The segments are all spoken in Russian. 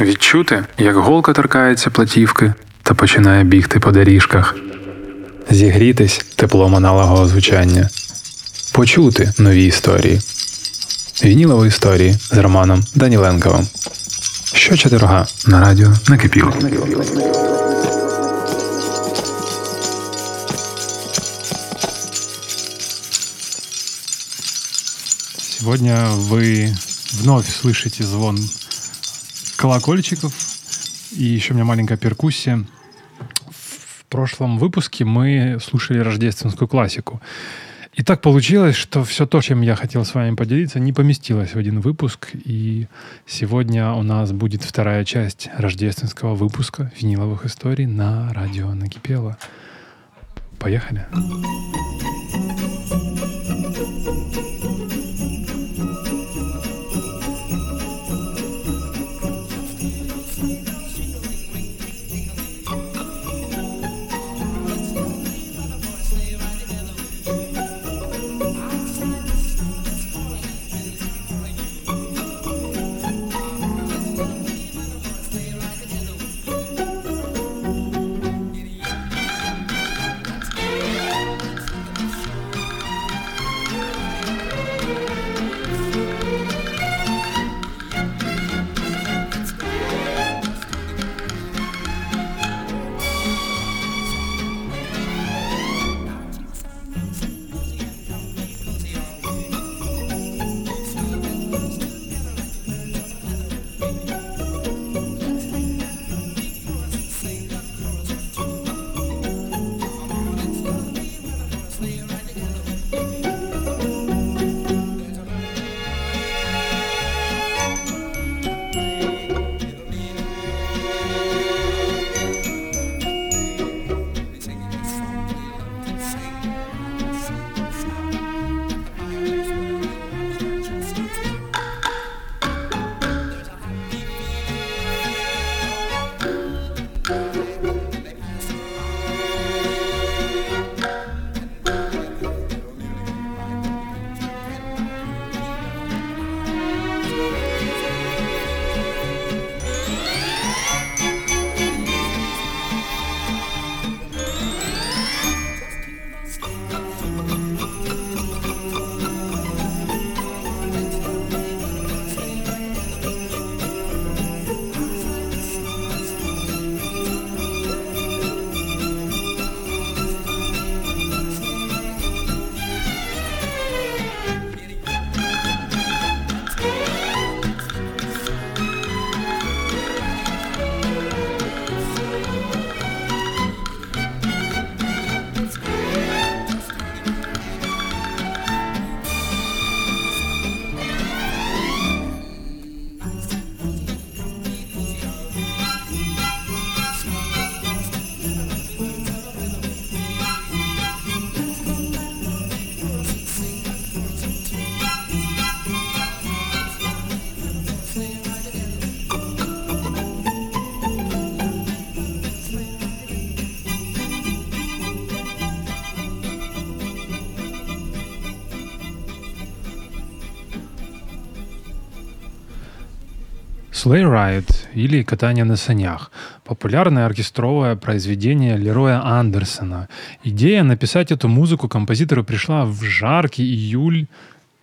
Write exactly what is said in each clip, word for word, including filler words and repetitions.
відчути, як голка торкається платівки та починає бігти по доріжках, зігрітись теплом аналогового звучання, почути нові історії. Вінілові історії з Романом Даніленковим. Щочетверга на радіо Накипіло. Сегодня вы вновь слышите звон колокольчиков и еще у меня маленькая перкуссия. В прошлом выпуске мы слушали рождественскую классику. И так получилось, что все то, чем я хотел с вами поделиться, не поместилось в один выпуск. И сегодня у нас будет вторая часть рождественского выпуска «Виниловых историй» на радио Накипело. Поехали! «Sleigh Ride» или «Катание на санях» — популярное оркестровое произведение Лероя Андерсона. Идея написать эту музыку композитору пришла в жаркий июль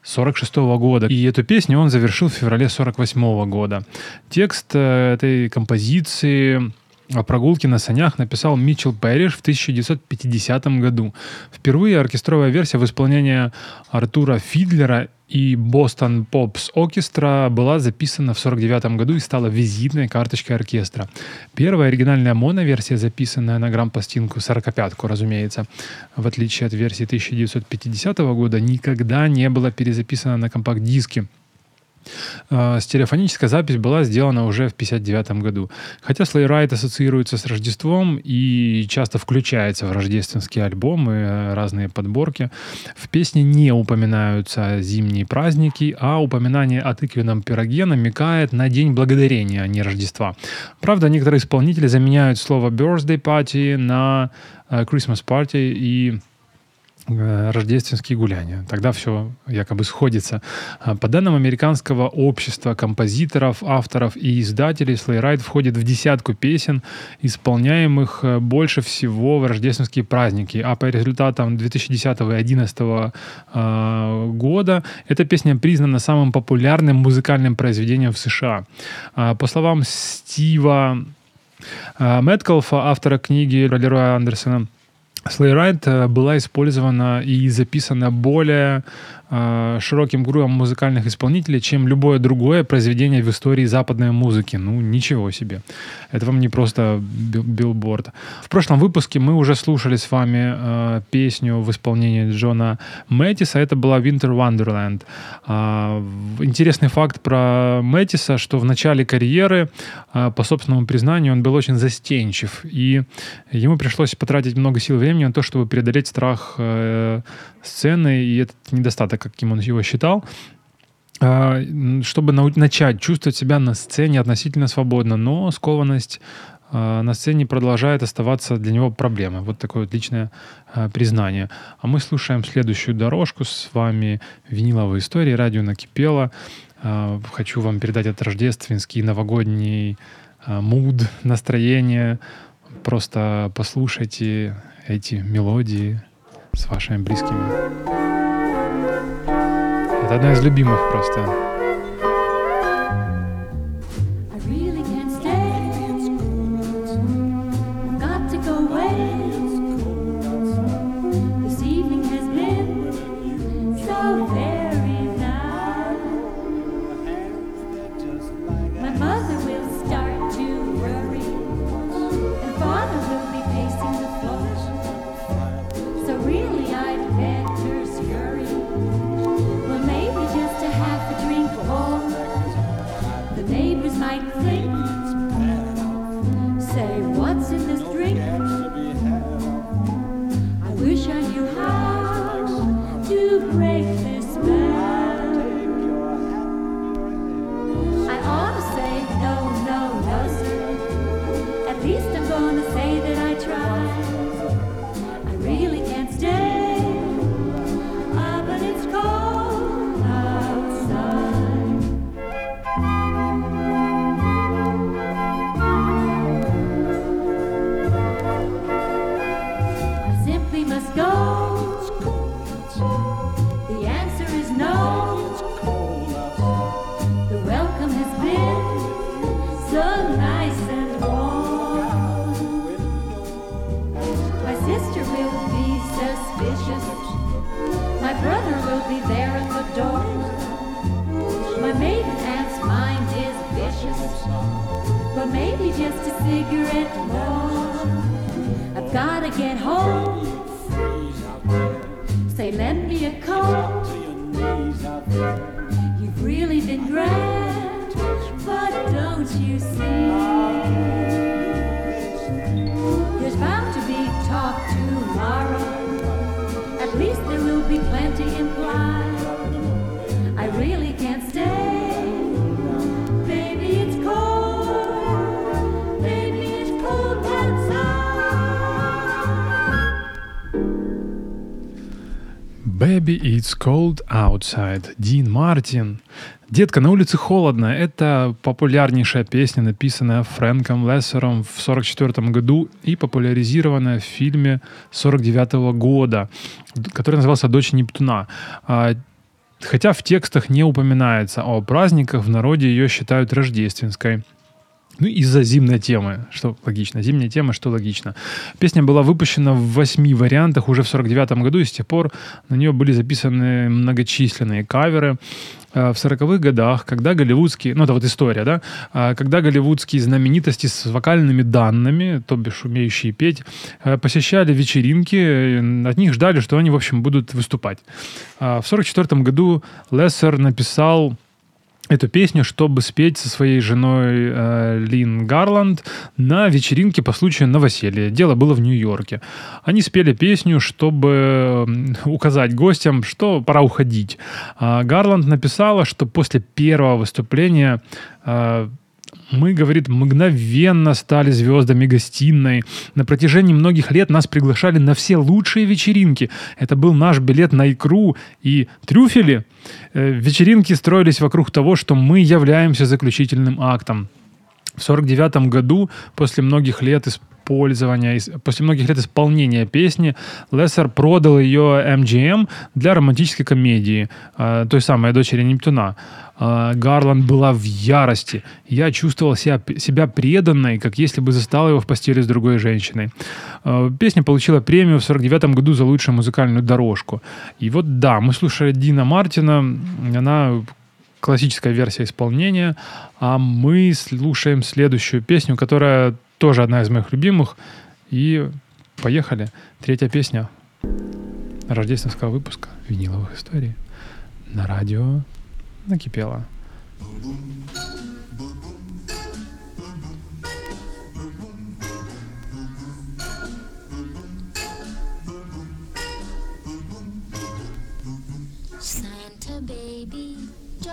сорок шестого года, и эту песню он завершил в феврале сорок восьмого года. Текст этой композиции о прогулке на санях написал Митчелл Пэриш в тысяча девятьсот пятидесятом году. Впервые оркестровая версия в исполнении Артура Фидлера и Boston Pops Orchestra была записана в сорок девятом году и стала визитной карточкой оркестра. Первая оригинальная моноверсия, записанная на грампластинку сорокопятку, разумеется, в отличие от версии тысяча девятьсот пятидесятого года, никогда не была перезаписана на компакт-диске. Стереофоническая запись была сделана уже в пятьдесят девятом году. Хотя «Sleigh Ride» ассоциируется с Рождеством и часто включается в рождественские альбомы, разные подборки, в песне не упоминаются зимние праздники, а упоминание о тыквенном пироге намекает на День Благодарения, а не Рождества. Правда, некоторые исполнители заменяют слово «birthday party» на «Christmas party» и рождественские гуляния. Тогда все якобы сходится. По данным американского общества композиторов, авторов и издателей, Sleigh Ride входит в десятку песен, исполняемых больше всего в рождественские праздники. А по результатам две тысячи десятого и две тысячи одиннадцатого года эта песня признана самым популярным музыкальным произведением в США. По словам Стива Меткалфа, автора книги Лероя Андерсона, Sleigh Ride была использована и записана более э, широким кругом музыкальных исполнителей, чем любое другое произведение в истории западной музыки. Ну, ничего себе. Это вам не просто билборд. В прошлом выпуске мы уже слушали с вами э, песню в исполнении Джона Мэтиса. Это была «Winter Wonderland». Э, интересный факт про Мэтиса, что в начале карьеры, э, по собственному признанию, он был очень застенчив. И ему пришлось потратить много сил и времени на то, чтобы преодолеть страх э, сцены и этот недостаток, каким он его считал, э, чтобы нау- начать чувствовать себя на сцене относительно свободно, но скованность э, на сцене продолжает оставаться для него проблемой. Вот такое вот личное э, признание. А мы слушаем следующую дорожку. С вами «Виниловые истории», радио «Накипело». Э, хочу вам передать этот рождественский новогодний э, муд, настроение. Просто послушайте эти мелодии с вашими близкими. Это одна из любимых просто. Baby, it's cold outside. Дин Мартин. «Детка, на улице холодно» — это популярнейшая песня, написанная Фрэнком Лессером в сорок четвёртом году и популяризированная в фильме сорок девятого года, который назывался «Дочь Нептуна». Хотя в текстах не упоминается о праздниках, в народе ее считают рождественской. Ну, из-за зимней темы, что логично. Зимняя тема, что логично. Песня была выпущена в восьми вариантах уже в сорок девятом году, и с тех пор на нее были записаны многочисленные каверы. В сороковых годах, когда голливудские... Ну, это вот история, да? Когда голливудские знаменитости с вокальными данными, то бишь умеющие петь, посещали вечеринки, от них ждали, что они, в общем, будут выступать. В сорок четвёртом году Лессер написал эту песню, чтобы спеть со своей женой э, Лин Гарланд на вечеринке по случаю новоселья. Дело было в Нью-Йорке. Они спели песню, чтобы указать гостям, что пора уходить. А Гарланд написала, что после первого выступления э, Мы, говорит, мгновенно стали звездами гостиной. На протяжении многих лет нас приглашали на все лучшие вечеринки. Это был наш билет на икру и трюфели. Вечеринки строились вокруг того, что мы являемся заключительным актом. В сорок девятом году, после многих лет использования, после многих лет исполнения песни, Лессер продал ее эм джи эм для романтической комедии, той самой «Дочери Нептуна». Гарланд была в ярости. Я чувствовал себя, себя преданной, как если бы застал его в постели с другой женщиной. Песня получила премию в сорок девятом году за лучшую музыкальную дорожку. И вот да, мы слушали Дина Мартина, она... классическая версия исполнения, а мы слушаем следующую песню, которая тоже одна из моих любимых. И поехали. Третья песня рождественского выпуска «Виниловых историй» на радио «Накипело».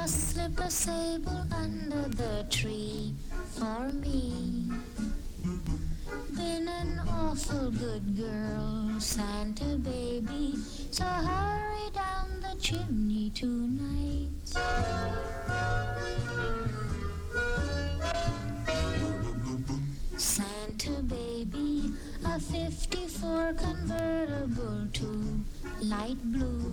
Just slip a sable under the tree for me. Been an awful good girl, Santa baby, so hurry down the chimney tonight. Santa baby, a fifty-four convertible to light blue.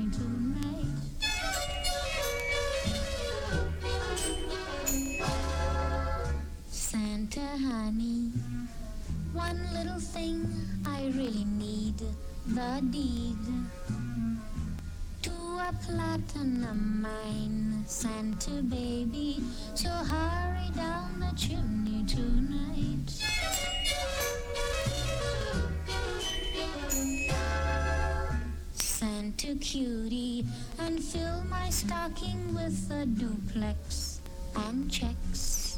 tonight. Santa honey, one little thing I really need, the deed to a platinum mine, Santa baby, so hurry down the chimney tonight. Santa cutie, and fill my stocking with a duplex and checks.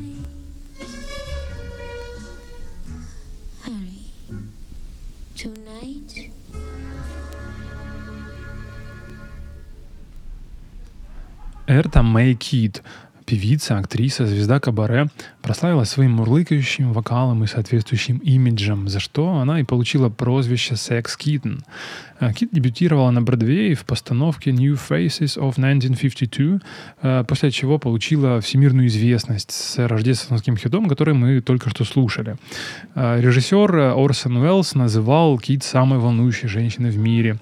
Hurry tonight. Эрта Мэй Кит, певица, актриса, звезда кабаре, прославилась своим мурлыкающим вокалом и соответствующим имиджем, за что она и получила прозвище «Секс Киттен». Кит дебютировала на Бродвее в постановке «New Faces of тысяча девятьсот пятьдесят два», после чего получила всемирную известность с рождественским хитом, который мы только что слушали. Режиссер Орсон Уэллс называл Кит самой волнующей женщиной в мире.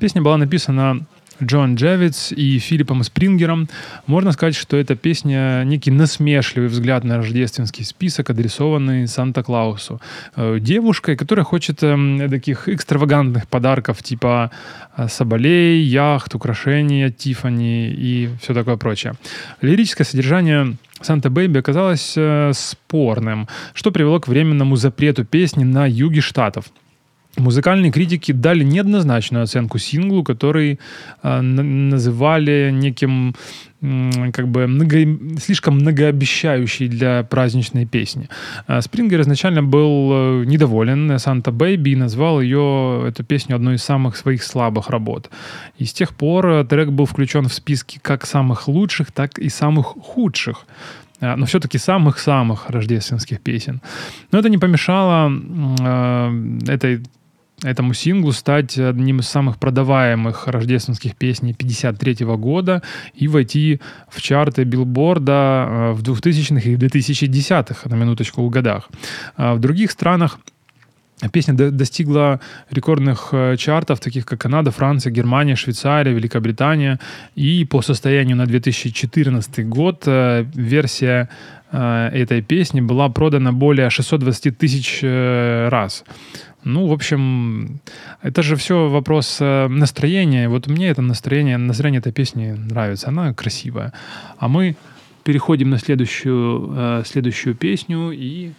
Песня была написана Джон Джавиц и Филиппом Спрингером, можно сказать, что эта песня некий насмешливый взгляд на рождественский список, адресованный Санта-Клаусу. Девушкой, которая хочет таких экстравагантных подарков, типа соболей, яхт, украшения Тиффани и все такое прочее. Лирическое содержание «Санта Бэйби» оказалось спорным, что привело к временному запрету песни на юге штатов. Музыкальные критики дали неоднозначную оценку синглу, который э, называли неким э, как бы много, слишком многообещающей для праздничной песни. Э, Спрингер изначально был недоволен «Санта Бэйби» и назвал ее, эту песню, одной из самых своих слабых работ. И с тех пор трек был включен в списки как самых лучших, так и самых худших, но все-таки самых-самых рождественских песен. Но это не помешало э, этой, этому синглу стать одним из самых продаваемых рождественских песен пятьдесят третьего года и войти в чарты Билборда в двухтысячных и в две тысячи десятых, на минуточку, годах. В других странах песня достигла рекордных чартов, таких как Канада, Франция, Германия, Швейцария, Великобритания. И по состоянию на две тысячи четырнадцатый год версия этой песни была продана более шестьсот двадцать тысяч раз. Ну, в общем, это же все вопрос настроения. Вот мне это настроение, настроение этой песни нравится, она красивая. А мы переходим на следующую, следующую песню и...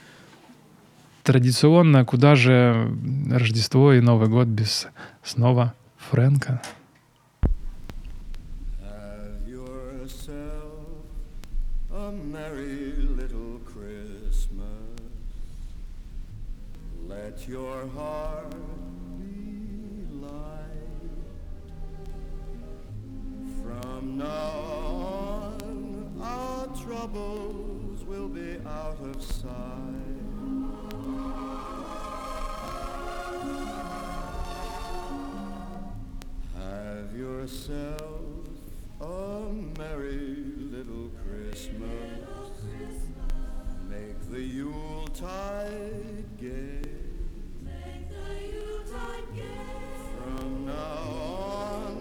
Традиционно, куда же Рождество и Новый год без снова Фрэнка? Have yourself a merry little Christmas. Let your heart be light. From now on, our troubles will be out of sight. Have yourself a merry little Christmas. Make the Yuletide gay. Make the Yuletide gay. From now on,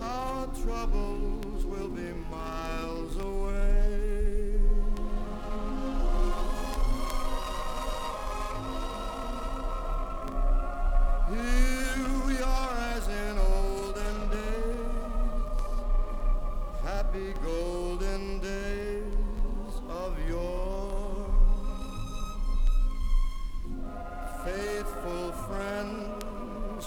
our troubles will be miles away. Here we are as in olden days, happy golden days of yore. Faithful friends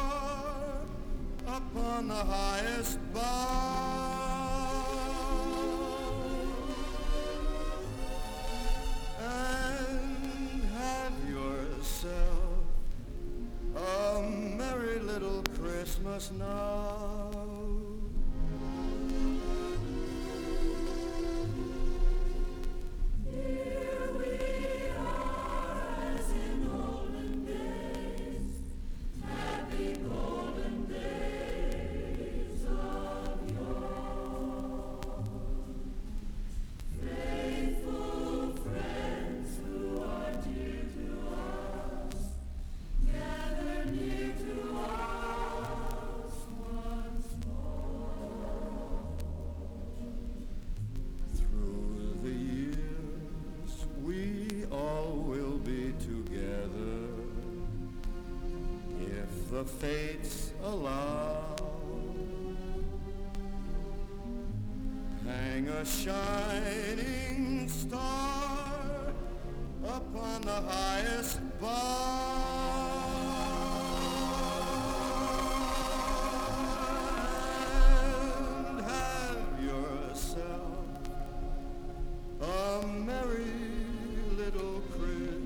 upon the highest bough, and have yourself a merry little Christmas now. The fates allow, hang a shining star upon the highest bough, and have yourself a merry little Christmas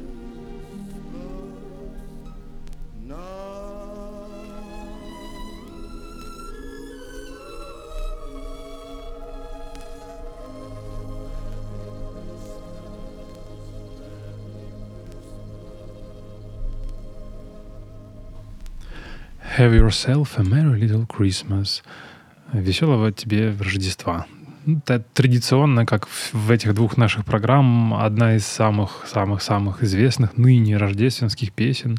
now. Have yourself a merry little Christmas. Веселого тебе Рождества. Это традиционно, как в этих двух наших программ, одна из самых-самых-самых известных ныне рождественских песен.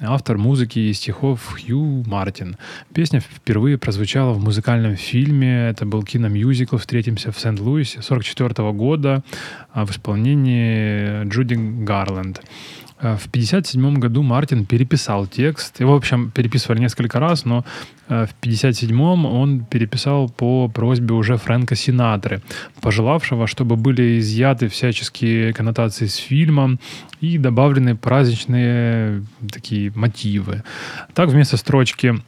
Автор музыки и стихов Хью Мартин. Песня впервые прозвучала в музыкальном фильме. Это был киномюзикл «Встретимся в Сент-Луисе» тысяча девятьсот сорок четвёртого года в исполнении Джуди Гарланд. В тысяча девятьсот пятьдесят седьмом году Мартин переписал текст. Его, в общем, переписывали несколько раз, но в пятьдесят седьмом он переписал по просьбе уже Фрэнка Синатры, пожелавшего, чтобы были изъяты всяческие коннотации с фильмом и добавлены праздничные такие мотивы. Так, вместо строчки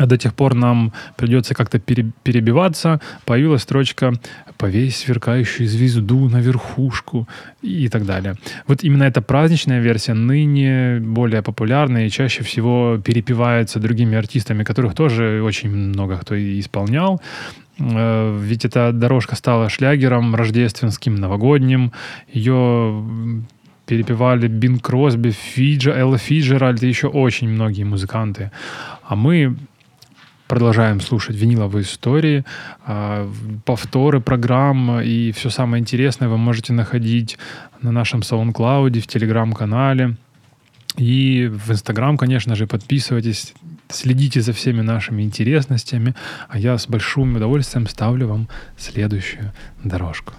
«До тех пор нам придется как-то перебиваться» появилась строчка «Повесь сверкающую звезду на верхушку» и так далее. Вот именно эта праздничная версия ныне более популярна и чаще всего перепевается другими артистами, которых тоже очень много кто и исполнял. Ведь эта дорожка стала шлягером рождественским, новогодним. Ее перепевали Бинг Кросби, Фиджа, Элла Фиджеральд и еще очень многие музыканты. А мы продолжаем слушать виниловые истории, повторы программ и все самое интересное вы можете находить на нашем SoundCloud, в Telegram-канале и в Instagram, конечно же. Подписывайтесь, следите за всеми нашими интересностями, а я с большим удовольствием ставлю вам следующую дорожку.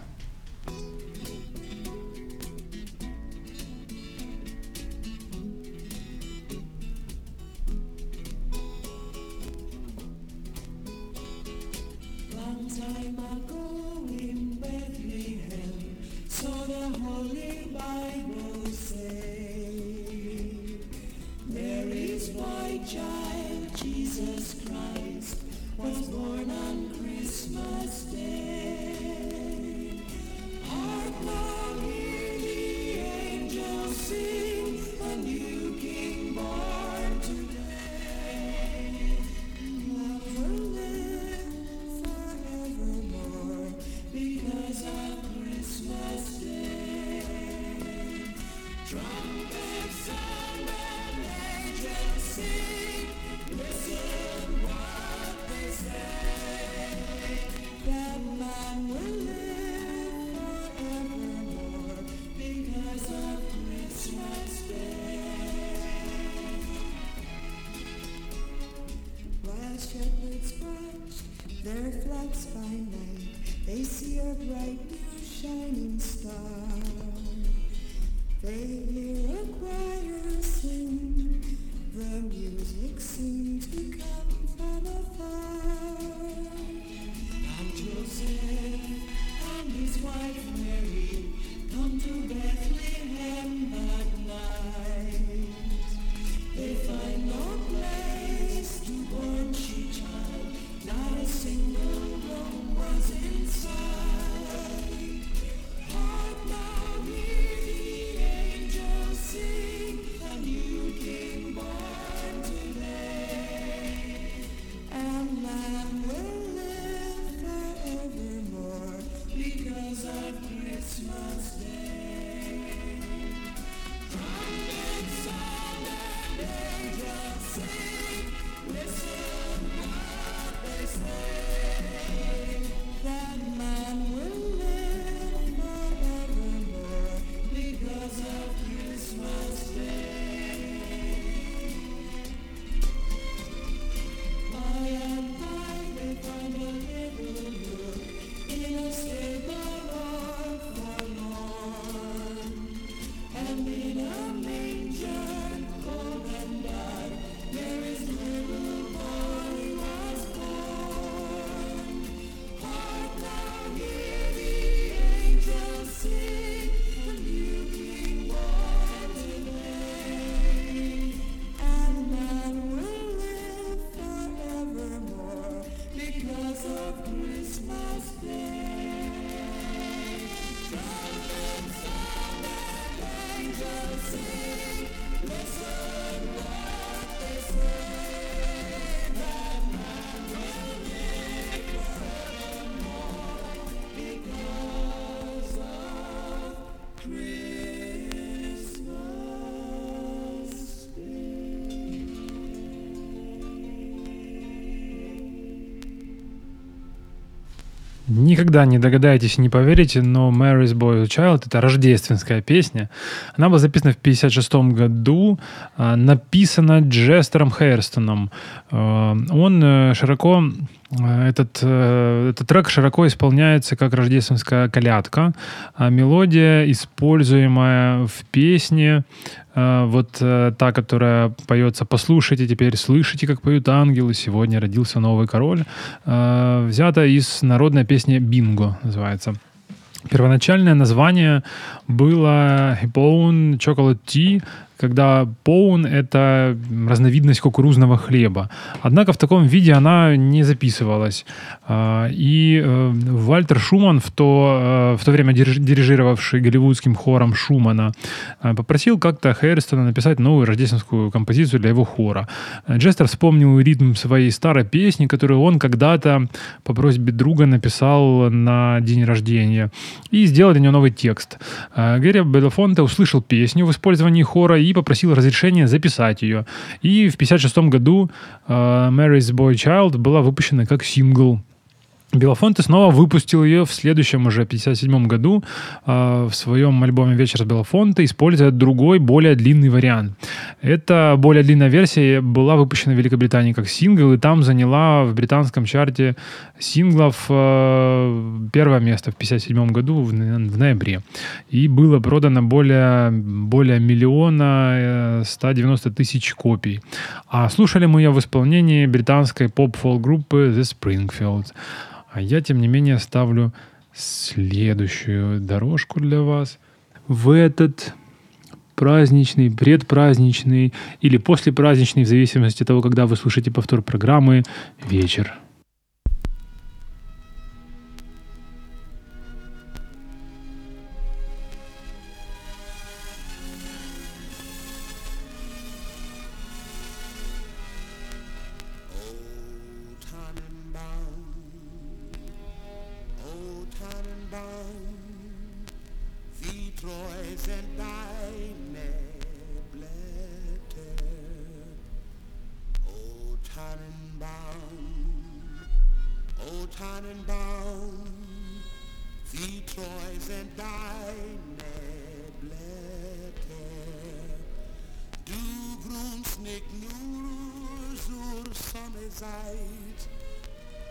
Никогда не догадаетесь, не поверите, но Mary's Boy Child — это рождественская песня. Она была записана в пятьдесят шестом году, написана Джестером Хейрстоном. Он широко... Этот, этот трек широко исполняется как рождественская колядка. Мелодия, используемая в песне, вот та, которая поется «Послушайте теперь, слышите, как поют ангелы, сегодня родился новый король», взята из народной песни «Бинго» называется. Первоначальное название было «Hippoon Chocolate Tea», когда поун — это разновидность кукурузного хлеба. Однако в таком виде она не записывалась. И Вальтер Шуман, в то, в то время дирижировавший голливудским хором Шумана, попросил как-то Хейрстона написать новую рождественскую композицию для его хора. Джестер вспомнил ритм своей старой песни, которую он когда-то по просьбе друга написал на день рождения, и сделал для нее новый текст. Гэри Беллафонте услышал песню в использовании хора и попросил разрешения записать ее. И в пятьдесят шестом году uh, «Mary's Boy Child» была выпущена как сингл. Беллафонте снова выпустил ее в следующем уже пятьдесят седьмом году э, в своем альбоме «Вечер с Беллафонте», используя другой, более длинный вариант. Эта более длинная версия была выпущена в Великобритании как сингл, и там заняла в британском чарте синглов э, первое место в пятьдесят седьмом году в, в ноябре. И было продано более, более миллиона сто девяносто тысяч копий. А слушали мы ее в исполнении британской поп-фолк-группы The Springfields. А я, тем не менее, ставлю следующую дорожку для вас. В этот праздничный, предпраздничный или послепраздничный, в зависимости от того, когда вы слушаете повтор программы, вечер.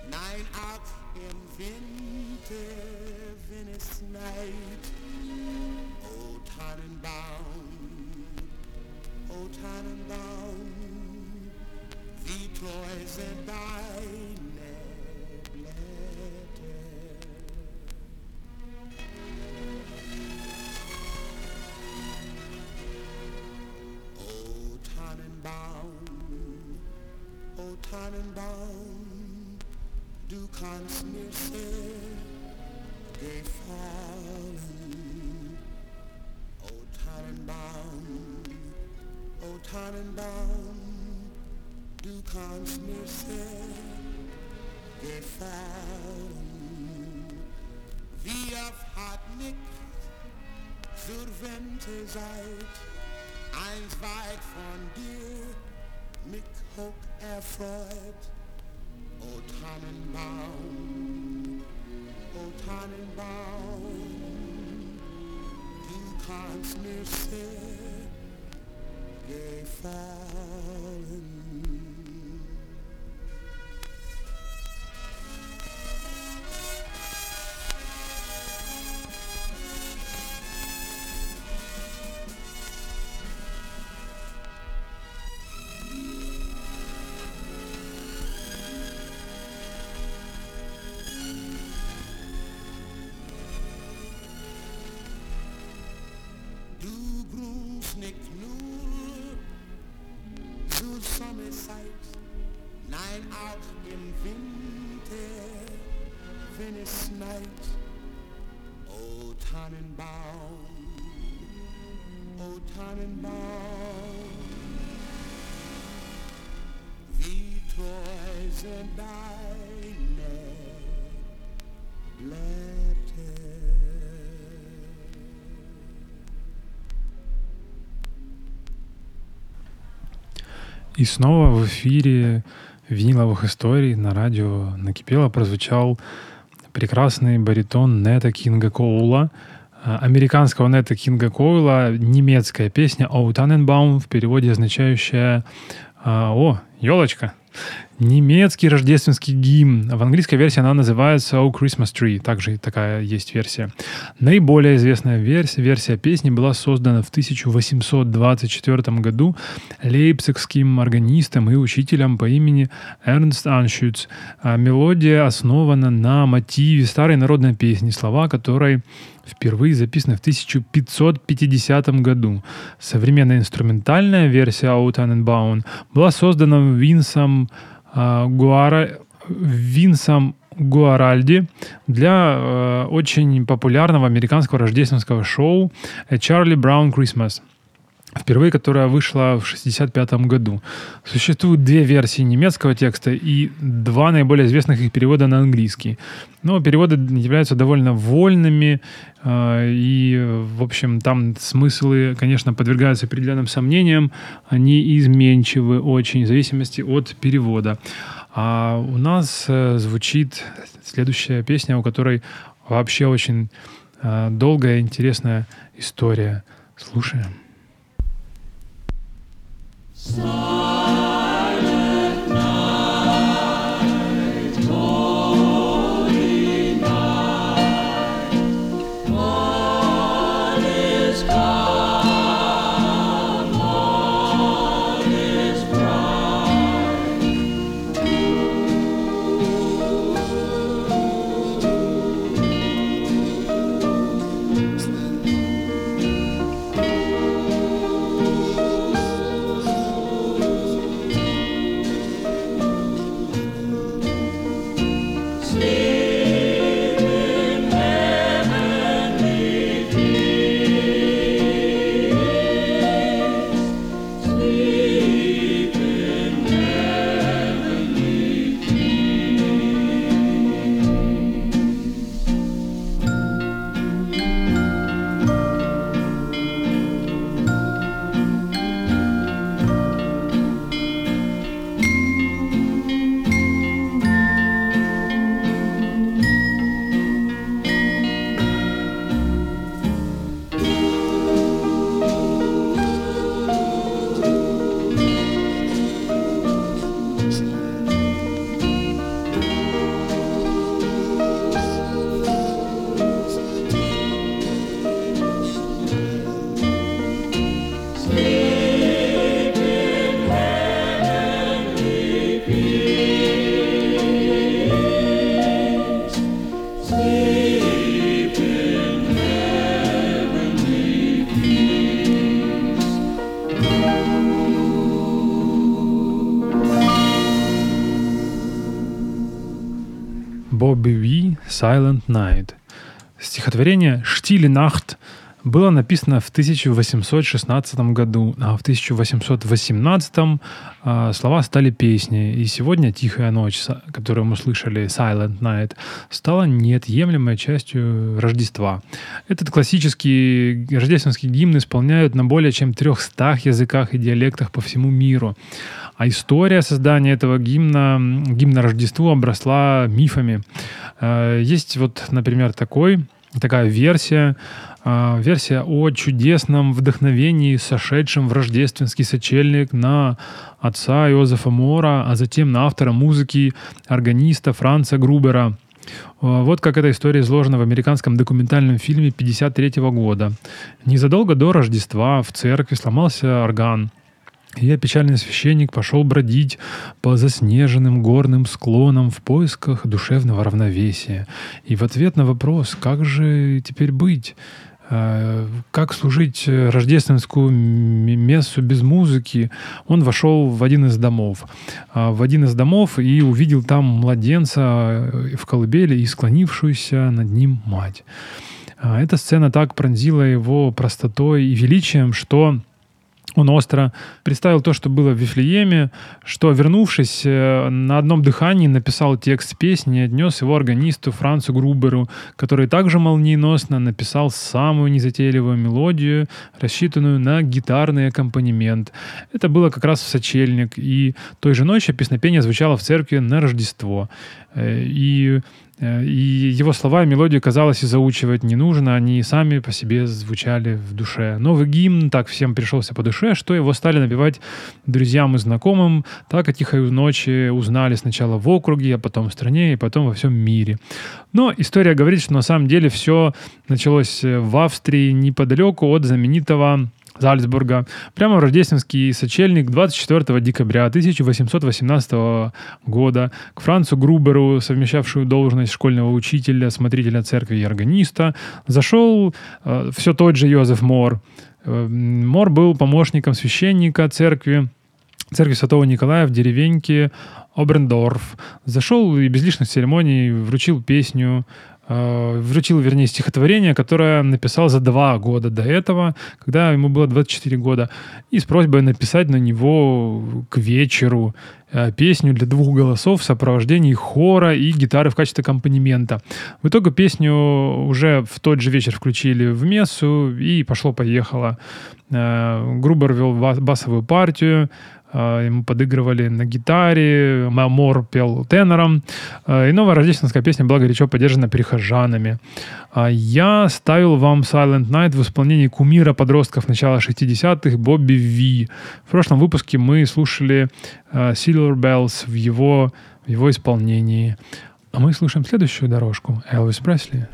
Nine out in winter, Venice night. O Tannenbaum, O Tannenbaum, wie Träume deine Blätter. И снова в эфире «Виниловых историй» на радио «Накипело» прозвучал прекрасный баритон Нетта Кинга Коула, американского Нетта Кинга Коула, немецкая песня «О Таненбаум», в переводе означающая «О, елочка». Немецкий рождественский гимн. В английской версии она называется «Oh Christmas Tree». Также такая есть версия. Наиболее известная версия, версия песни была создана в тысяча восемьсот двадцать четвёртом году лейпцигским органистом и учителем по имени Ernst Anschutz. Мелодия основана на мотиве старой народной песни, слова которой впервые записаны в тысяча пятьсот пятидесятом году. Современная инструментальная версия «O Tannenbaum» была создана Винсом Гуара... Винсом Гуаральди для э, очень популярного американского рождественского шоу «Charlie Brown Christmas», впервые которая вышла в шестьдесят пятом году. Существуют две версии немецкого текста и два наиболее известных их перевода на английский. Но переводы являются довольно вольными, э, и, в общем, там смыслы, конечно, подвергаются определенным сомнениям. Они изменчивы очень, в зависимости от перевода. А у нас э, звучит следующая песня, у которой вообще очень э, долгая и интересная история. Слушаем. Stop. Бобби Ви «Silent Night». Стихотворение «Stille Nacht» было написано в тысяча восемьсот шестнадцатом году, а в тысяча восемьсот восемнадцатом э, слова стали песней. И сегодня «Тихая ночь», которую мы слышали, «Silent Night», стала неотъемлемой частью Рождества. Этот классический рождественский гимн исполняют на более чем трехстах языках и диалектах по всему миру. А история создания этого гимна, гимна Рождеству, обросла мифами. Э, есть вот, например, такой... Такая версия, версия о чудесном вдохновении, сошедшем в рождественский сочельник на отца Йозефа Мора, а затем на автора музыки, органиста Франца Грубера. Вот как эта история изложена в американском документальном фильме тысяча девятьсот пятьдесят третьего года. Незадолго до Рождества в церкви сломался орган, и печальный священник пошел бродить по заснеженным горным склонам в поисках душевного равновесия. И в ответ на вопрос, как же теперь быть, как служить рождественскую мессу без музыки, он вошел в один из домов. В один из домов и увидел там младенца в колыбели и склонившуюся над ним мать. Эта сцена так пронзила его простотой и величием, что... Он остро представил то, что было в Вифлееме, что, вернувшись, на одном дыхании написал текст песни и отнес его органисту Францу Груберу, который также молниеносно написал самую незатейливую мелодию, рассчитанную на гитарный аккомпанемент. Это было как раз в сочельник, и той же ночью песнопение звучало в церкви на Рождество. И И его слова и мелодию, казалось, и заучивать не нужно, они сами по себе звучали в душе. Новый гимн так всем пришелся по душе, что его стали напевать друзьям и знакомым, так о тихой ночи узнали сначала в округе, а потом в стране, и потом во всем мире. Но история говорит, что на самом деле все началось в Австрии, неподалеку от знаменитого Зальцбурга, прямо в рождественский сочельник двадцать четвёртого декабря тысяча восемьсот восемнадцатого года к Францу Груберу, совмещавшую должность школьного учителя, смотрителя церкви и органиста, зашел э, все тот же Йозеф Мор. Э, Мор был помощником священника церкви, церкви Святого Николая в деревеньке Оберндорф. Зашел и без лишних церемоний вручил песню, вручил, вернее, стихотворение, которое написал за два года до этого, когда ему было двадцать четыре года, и с просьбой написать на него к вечеру песню для двух голосов в сопровождении хора и гитары в качестве аккомпанемента. В итоге песню уже в тот же вечер включили в мессу, и пошло-поехало. Грубер вел басовую партию, ему подыгрывали на гитаре, Мор пел тенором, и новая рождественская песня была горячо поддержана прихожанами. Я ставил вам Silent Night в исполнении кумира подростков начала шестидесятых Бобби Ви. В прошлом выпуске мы слушали Silver Bells в его, в его исполнении. А мы слушаем следующую дорожку, Элвис Пресли.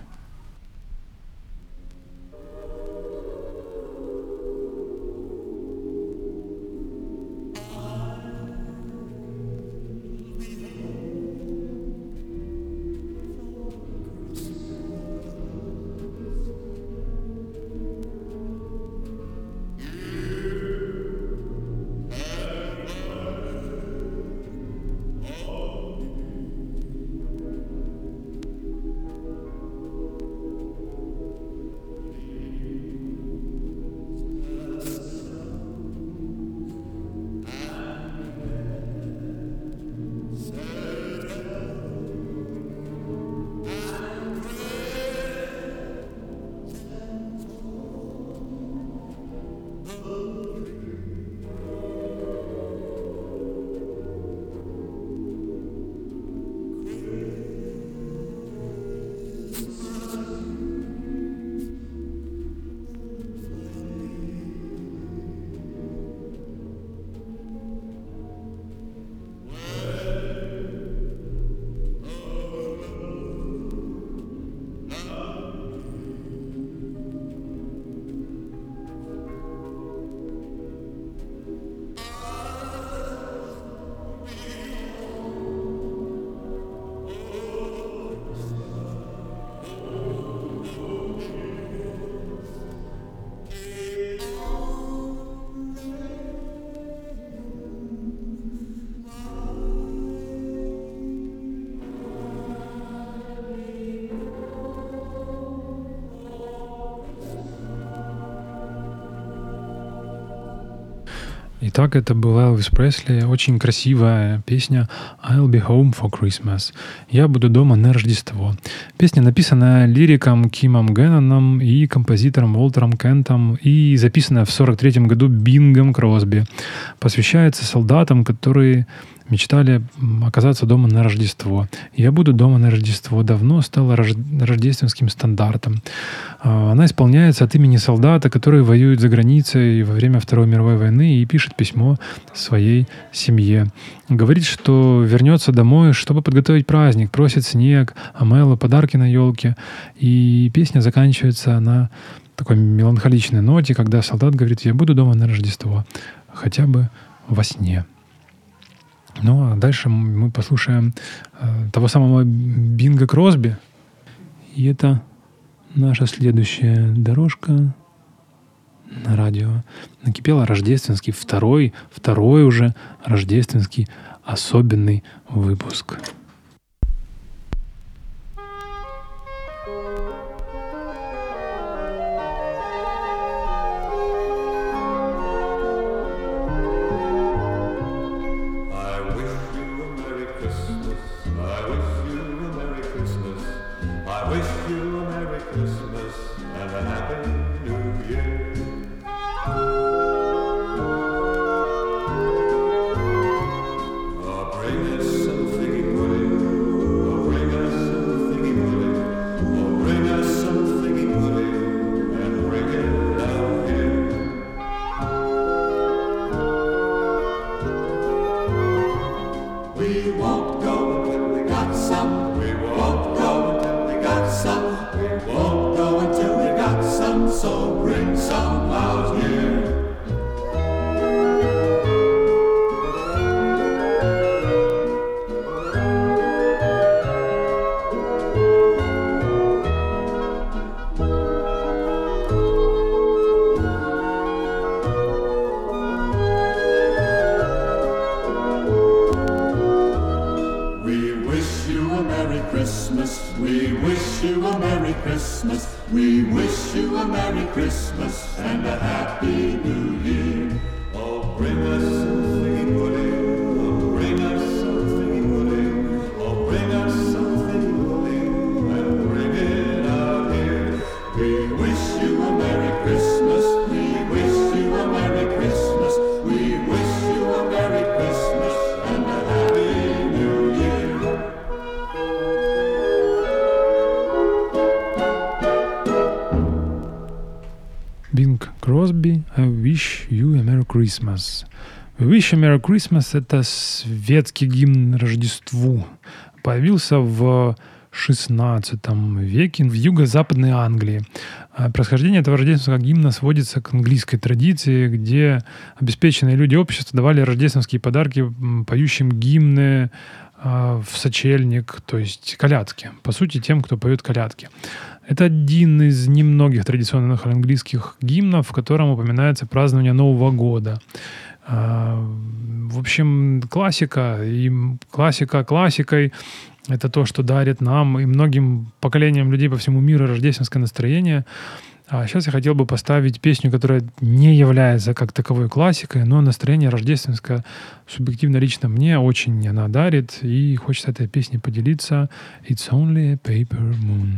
Итак, это была Элвис Пресли, очень красивая песня «I'll be home for Christmas» — «Я буду дома на Рождество». Песня написана лириком Кимом Геноном и композитором Уолтером Кентом и записанная в сорок третьем году Бингом Кросби. Посвящается солдатам, которые мечтали оказаться дома на Рождество. «Я буду дома на Рождество» давно стало рождественским стандартом. Она исполняется от имени солдата, который воюет за границей во время Второй мировой войны и пишет письмо своей семье. Говорит, что вернется домой, чтобы подготовить праздник, просит снег, Амелу, подарки на елке. И песня заканчивается на такой меланхоличной ноте, когда солдат говорит: «Я буду дома на Рождество, хотя бы во сне». Ну, а дальше мы послушаем э, того самого Бинга Кросби. И это наша следующая дорожка на радио. Накипело рождественский, второй, второй уже рождественский особенный выпуск. Bring us something good. Bring us something Christmas. Wish You Merry Christmas — это светский гимн Рождеству. Появился в шестнадцатом веке в юго-западной Англии. Происхождение этого рождественского гимна сводится к английской традиции, где обеспеченные люди общества давали рождественские подарки поющим гимны в сочельник, то есть колядки. По сути, тем, кто поет колядки. Это один из немногих традиционных английских гимнов, в котором упоминается празднование Нового года. В общем, классика. И классика классикой — это то, что дарит нам и многим поколениям людей по всему миру рождественское настроение. А сейчас я хотел бы поставить песню, которая не является как таковой классикой, но настроение рождественское субъективно лично мне очень она дарит, и хочется этой песней поделиться. «It's Only a Paper Moon».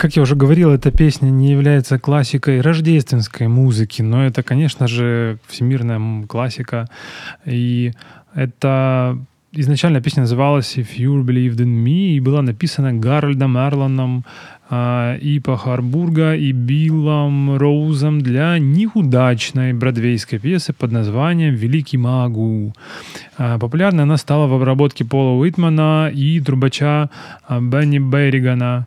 Как я уже говорил, эта песня не является классикой рождественской музыки, но это, конечно же, всемирная классика. И это... Изначально песня называлась «If You Believed in Me» и была написана Гарольдом Арленом и Па Харбурга и Биллом Роузом для неудачной бродвейской пьесы под названием «Великий Магу». Популярной она стала в обработке Пола Уитмана и трубача Бенни Берригана.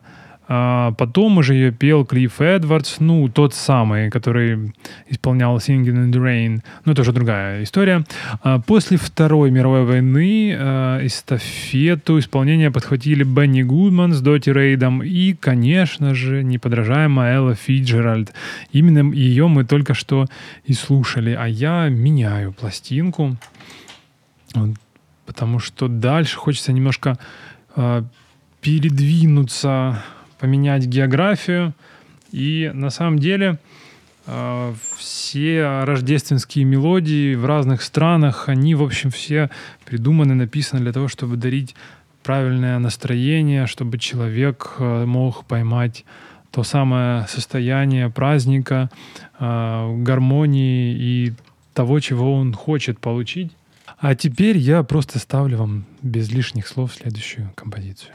А потом уже ее пел Клифф Эдвардс, ну, тот самый, который исполнял Singing in the Rain. Ну, это уже другая история. А после Второй мировой войны а, эстафету исполнения подхватили Бенни Гудман с Доти Рейдом и, конечно же, неподражаемая Элла Фиджеральд. Именно ее мы только что и слушали. А я меняю пластинку, потому что дальше хочется немножко а, передвинуться, поменять географию. И на самом деле э, все рождественские мелодии в разных странах, они, в общем, все придуманы, написаны для того, чтобы дарить правильное настроение, чтобы человек э, мог поймать то самое состояние праздника, э, гармонии и того, чего он хочет получить. А теперь я просто ставлю вам без лишних слов следующую композицию.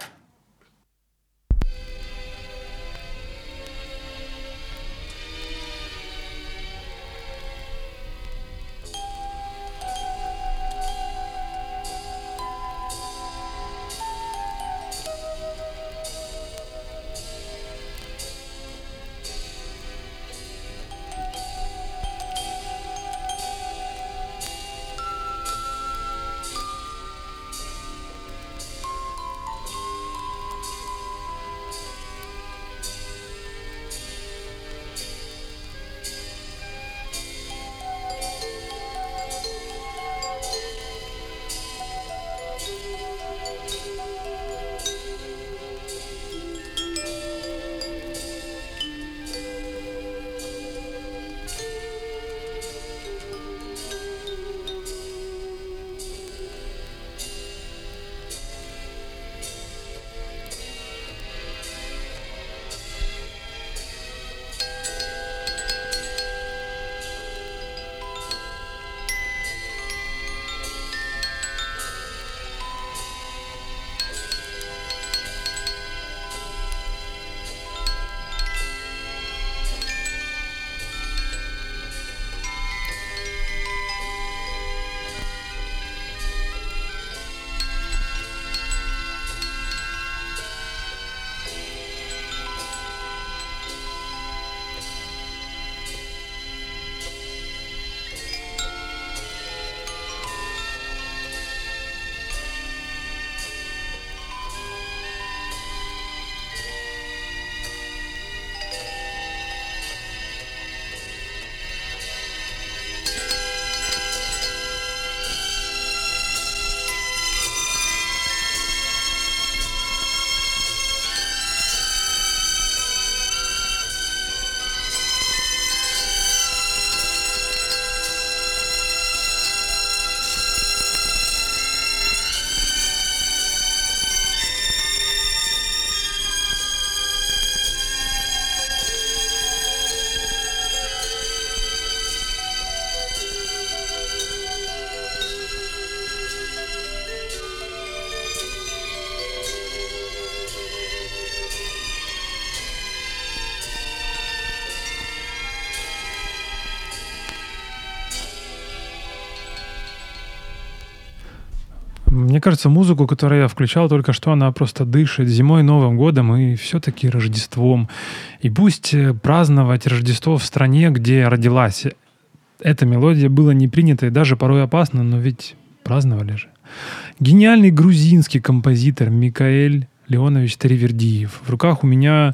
Мне кажется, музыку, которую я включал только что, она просто дышит зимой, Новым годом и все-таки Рождеством. И пусть праздновать Рождество в стране, где родилась эта мелодия, было не принято и даже порой опасно, но ведь праздновали же. Гениальный грузинский композитор Микаэль Леонович Таривердиев. В руках у меня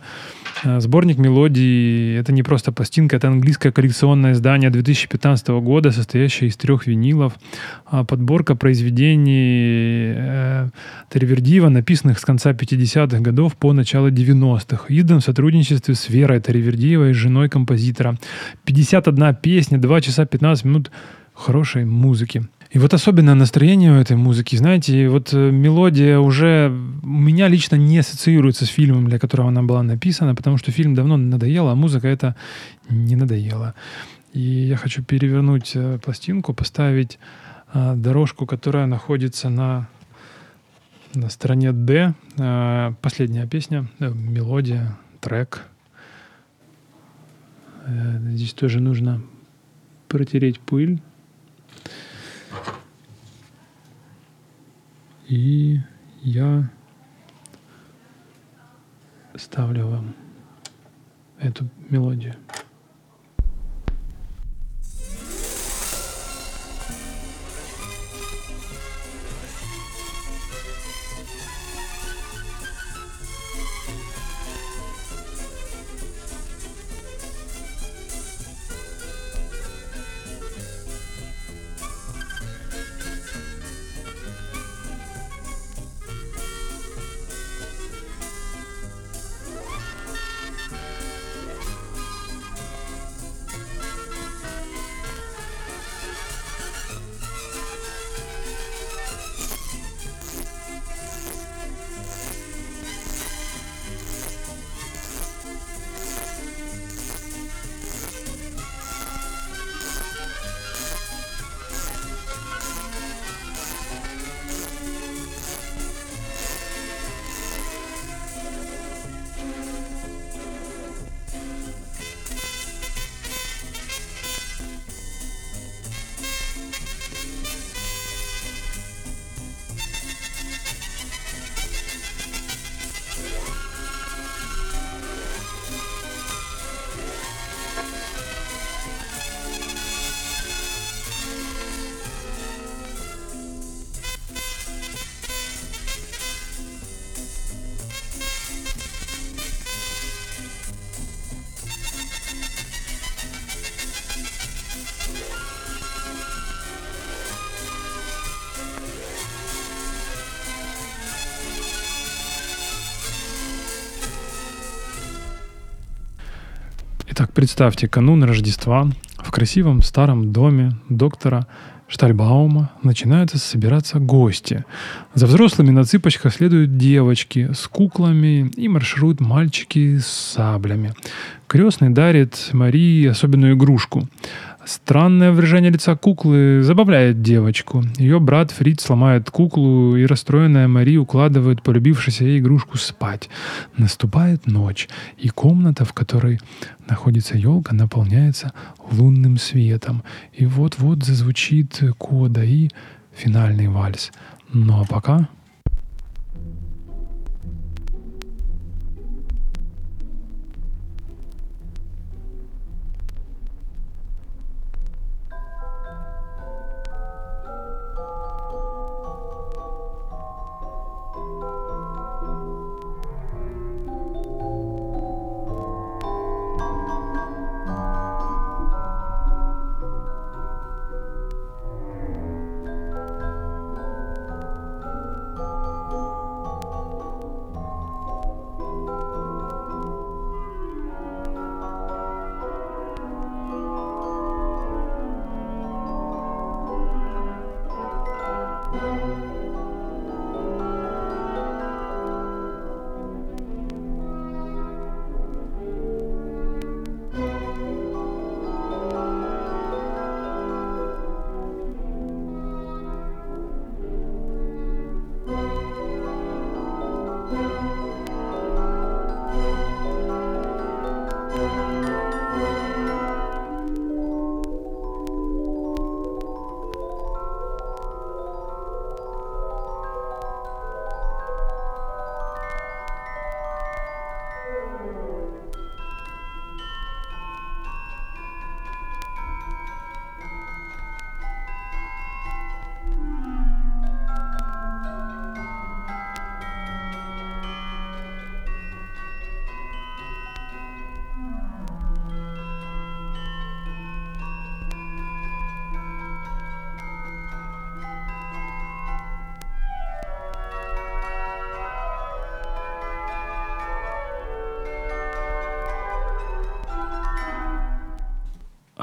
сборник мелодий. Это не просто пластинка, это английское коллекционное издание две тысячи пятнадцатого года, состоящее из трех винилов. Подборка произведений э, Таривердиева, написанных с конца пятидесятых годов по начало девяностых. Издан в сотрудничестве с Верой Таривердиевой, женой композитора. пятьдесят одна песня, два часа пятнадцать минут хорошей музыки. И вот особенное настроение у этой музыки, знаете, вот мелодия уже у меня лично не ассоциируется с фильмом, для которого она была написана, потому что фильм давно надоел, а музыка это не надоела. И я хочу перевернуть пластинку, поставить дорожку, которая находится на, на стороне D. Последняя песня, мелодия, трек. Здесь тоже нужно протереть пыль. И я ставлю вам эту мелодию. Итак, представьте канун Рождества. В красивом старом доме доктора Штальбаума начинаются собираться гости. За взрослыми на цыпочках следуют девочки с куклами и маршируют мальчики с саблями. Крестный дарит Марии особенную игрушку. Странное выражение лица куклы забавляет девочку. Ее брат Фриц ломает куклу, и расстроенная Мария укладывает полюбившуюся ей игрушку спать. Наступает ночь, и комната, в которой находится елка, наполняется лунным светом. И вот-вот зазвучит кода и финальный вальс. Ну а пока...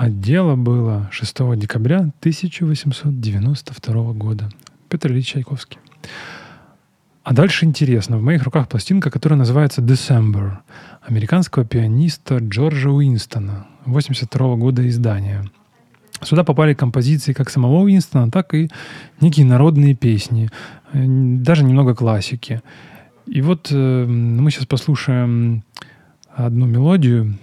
А дело было шестого декабря тысяча восемьсот девяносто второго года. Петр Ильич Чайковский. А дальше интересно. В моих руках пластинка, которая называется «December» американского пианиста Джорджа Уинстона, восемьдесят второго года издания. Сюда попали композиции как самого Уинстона, так и некие народные песни, даже немного классики. И вот э, мы сейчас послушаем одну мелодию.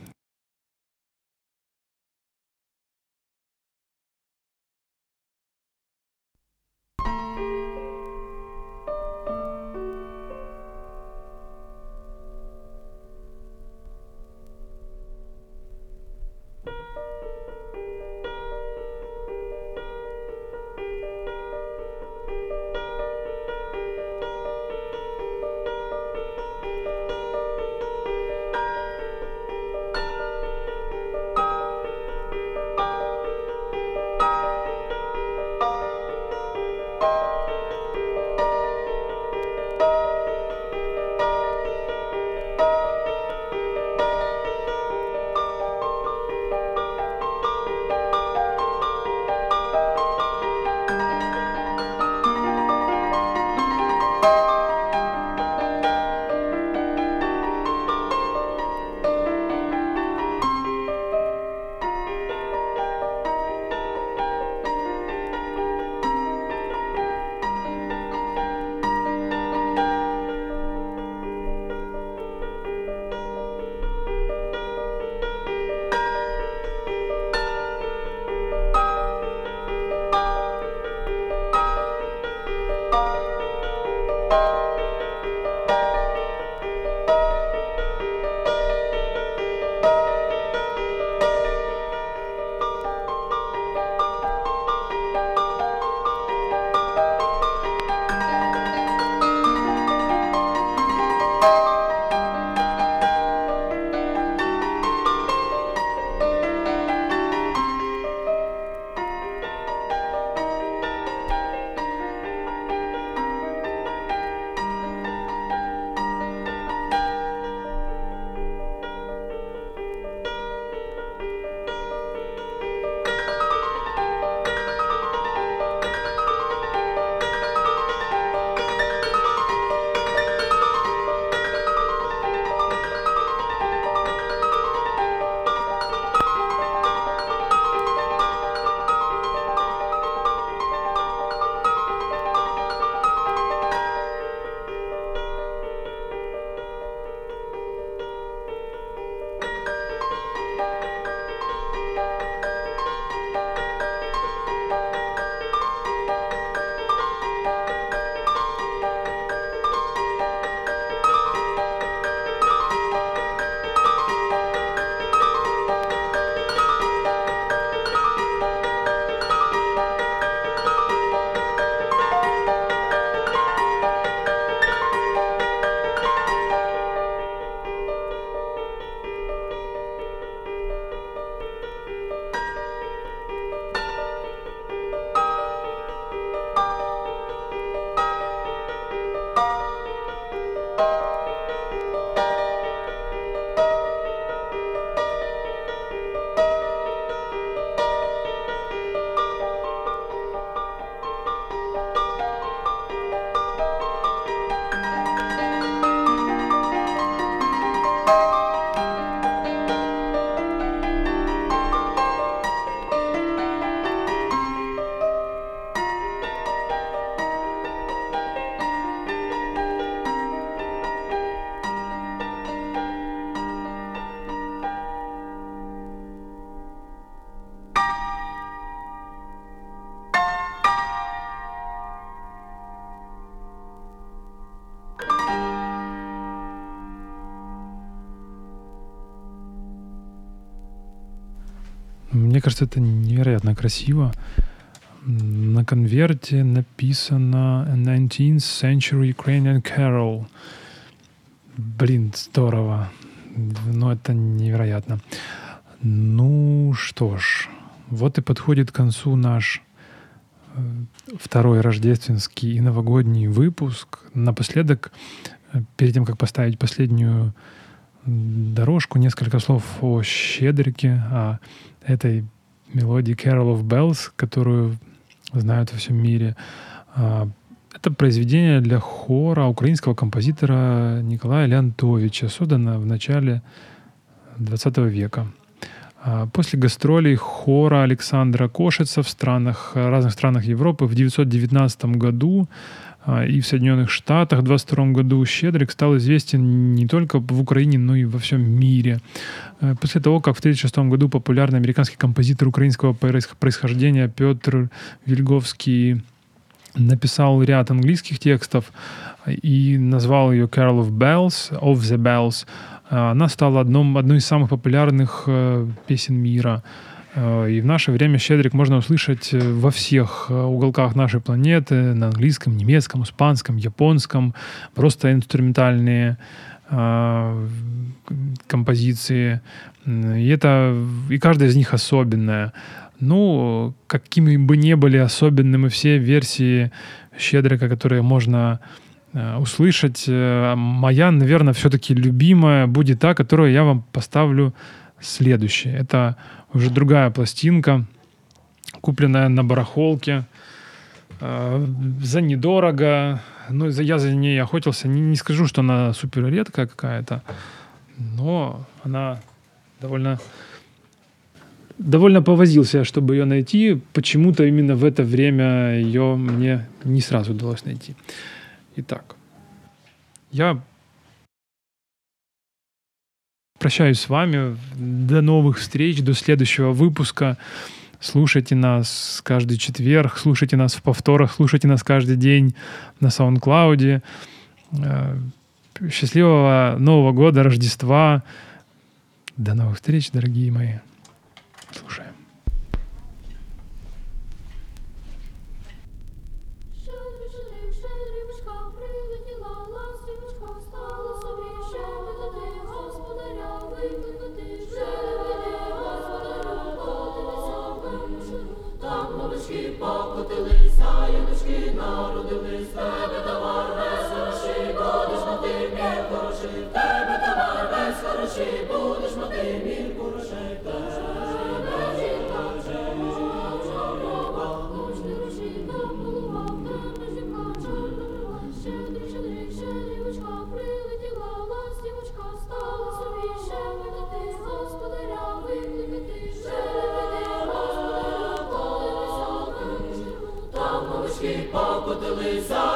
Мне кажется, это невероятно красиво. На конверте написано «nineteenth century Ukrainian Carol». Блин, здорово. Ну, это невероятно. Ну, что ж. Вот и подходит к концу наш второй рождественский и новогодний выпуск. Напоследок, перед тем, как поставить последнюю дорожку, несколько слов о «Щедрике», о этой мелодии «Carol of Bells», которую знают во всем мире. Это произведение для хора украинского композитора Николая Леонтовича, создано в начале двадцатого века. После гастролей хора Александра Кошица в странах, разных странах Европы в девятьсот девятнадцатом году и в Соединенных Штатах в двадцать втором году «Щедрик» стал известен не только в Украине, но и во всем мире. После того, как в тысяча девятьсот тридцать шестом году популярный американский композитор украинского происхождения Петр Вильговский написал ряд английских текстов и назвал ее «Carol of Bells», «Of the Bells», она стала одном, одной из самых популярных песен мира. И в наше время «Щедрик» можно услышать во всех уголках нашей планеты, на английском, немецком, испанском, японском, просто инструментальные композиции. И, это, и каждая из них особенная. Ну, какими бы ни были особенными все версии «Щедрика», которые можно услышать, моя, наверное, все-таки любимая будет та, которую я вам поставлю следующей. Это уже другая пластинка, купленная на барахолке за недорого. Ну, я за ней охотился. Не, не скажу, что она супер редкая какая-то, но она довольно... Довольно повозился, чтобы ее найти. Почему-то именно в это время ее мне не сразу удалось найти. Итак, я прощаюсь с вами. До новых встреч, до следующего выпуска. Слушайте нас каждый четверг, слушайте нас в повторах, слушайте нас каждый день на SoundCloud. Счастливого Нового года, Рождества. До новых встреч, дорогие мои. Слушаем. Lisa.